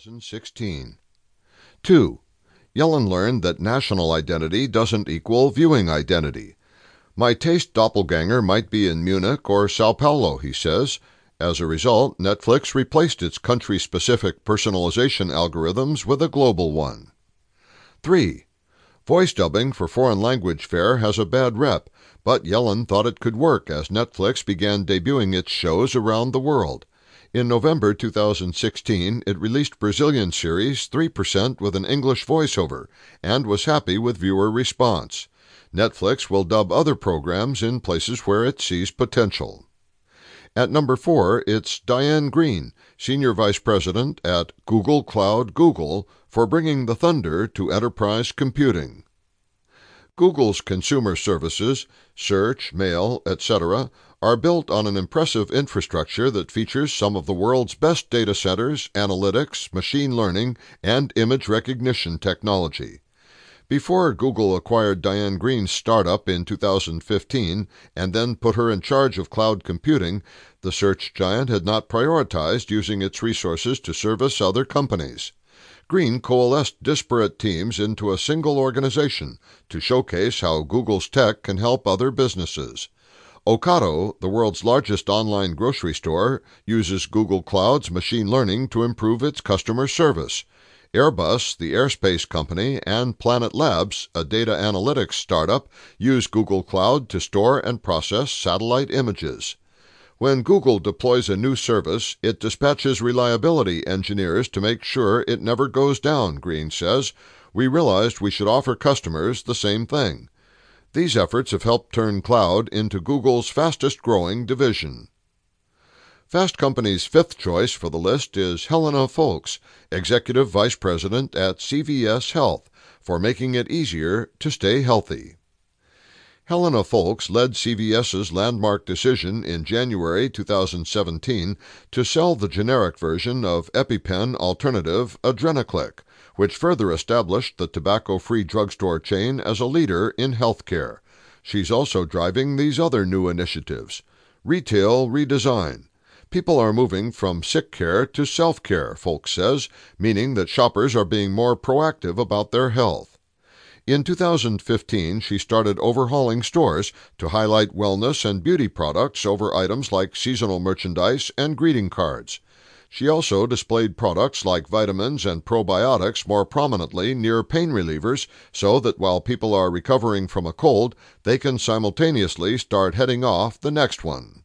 2016. 2. Yellen learned that national identity doesn't equal viewing identity. My taste doppelganger might be in Munich or Sao Paulo, he says. As a result, Netflix replaced its country-specific personalization algorithms with a global one. 3. Voice dubbing for foreign language fare has a bad rep, but Yellen thought it could work as Netflix began debuting its shows around the world. In November 2016, it released Brazilian series 3% with an English voiceover and was happy with viewer response. Netflix will dub other programs in places where it sees potential. At number 4, it's Diane Greene, Senior Vice President at Google Cloud Google, for bringing the thunder to enterprise computing. Google's consumer services, search, mail, etc., are built on an impressive infrastructure that features some of the world's best data centers, analytics, machine learning, and image recognition technology. Before Google acquired Diane Greene's startup in 2015 and then put her in charge of cloud computing, the search giant had not prioritized using its resources to service other companies. Greene coalesced disparate teams into a single organization to showcase how Google's tech can help other businesses. Ocado, the world's largest online grocery store, uses Google Cloud's machine learning to improve its customer service. Airbus, the aerospace company, and Planet Labs, a data analytics startup, use Google Cloud to store and process satellite images. When Google deploys a new service, it dispatches reliability engineers to make sure it never goes down, Greene says. We realized we should offer customers the same thing. These efforts have helped turn cloud into Google's fastest-growing division. Fast Company's fifth choice for the list is Helena Foulkes, Executive Vice President at CVS Health, for making it easier to stay healthy. Helena Foulkes led CVS's landmark decision in January 2017 to sell the generic version of EpiPen alternative Adrenaclick, which further established the tobacco-free drugstore chain as a leader in healthcare. She's also driving these other new initiatives. Retail redesign. People are moving from sick care to self-care, Foulkes says, meaning that shoppers are being more proactive about their health. In 2015, she started overhauling stores to highlight wellness and beauty products over items like seasonal merchandise and greeting cards. She also displayed products like vitamins and probiotics more prominently near pain relievers so that while people are recovering from a cold, they can simultaneously start heading off the next one.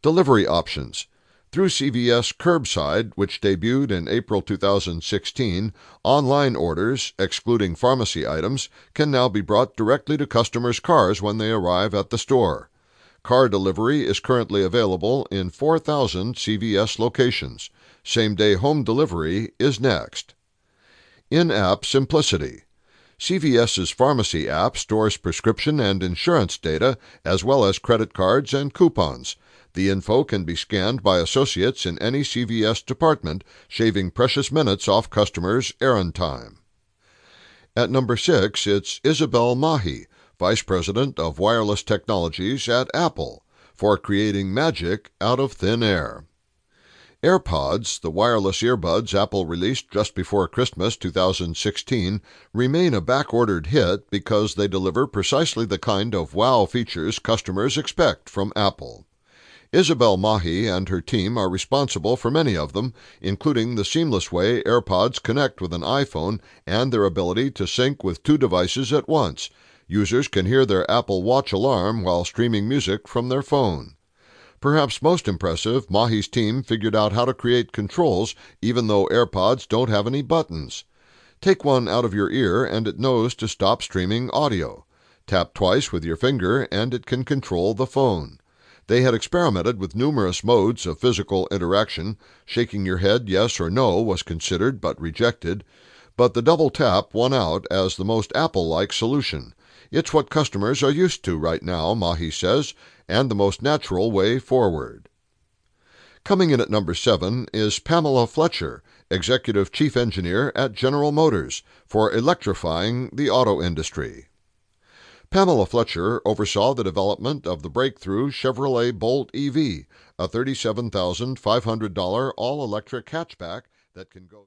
Delivery options. Through CVS Curbside, which debuted in April 2016, online orders, excluding pharmacy items, can now be brought directly to customers' cars when they arrive at the store. Car delivery is currently available in 4,000 CVS locations. Same-day home delivery is next. In-app simplicity. CVS's pharmacy app stores prescription and insurance data, as well as credit cards and coupons. The info can be scanned by associates in any CVS department, shaving precious minutes off customers' errand time. At number 6, it's Isabel Mahi, Vice President of Wireless Technologies at Apple, for creating magic out of thin air. AirPods, the wireless earbuds Apple released just before Christmas 2016, remain a back-ordered hit because they deliver precisely the kind of wow features customers expect from Apple. Isabel Mahi and her team are responsible for many of them, including the seamless way AirPods connect with an iPhone and their ability to sync with two devices at once. Users can hear their Apple Watch alarm while streaming music from their phone. Perhaps most impressive, Mahi's team figured out how to create controls even though AirPods don't have any buttons. Take one out of your ear and it knows to stop streaming audio. Tap twice with your finger and it can control the phone. They had experimented with numerous modes of physical interaction. Shaking your head yes or no was considered but rejected. But the double tap won out as the most Apple-like solution. It's what customers are used to right now, Mahi says, and the most natural way forward. Coming in at number 7 is Pamela Fletcher, Executive Chief Engineer at General Motors, for electrifying the auto industry. Pamela Fletcher oversaw the development of the breakthrough Chevrolet Bolt EV, a $37,500 all-electric hatchback that can go...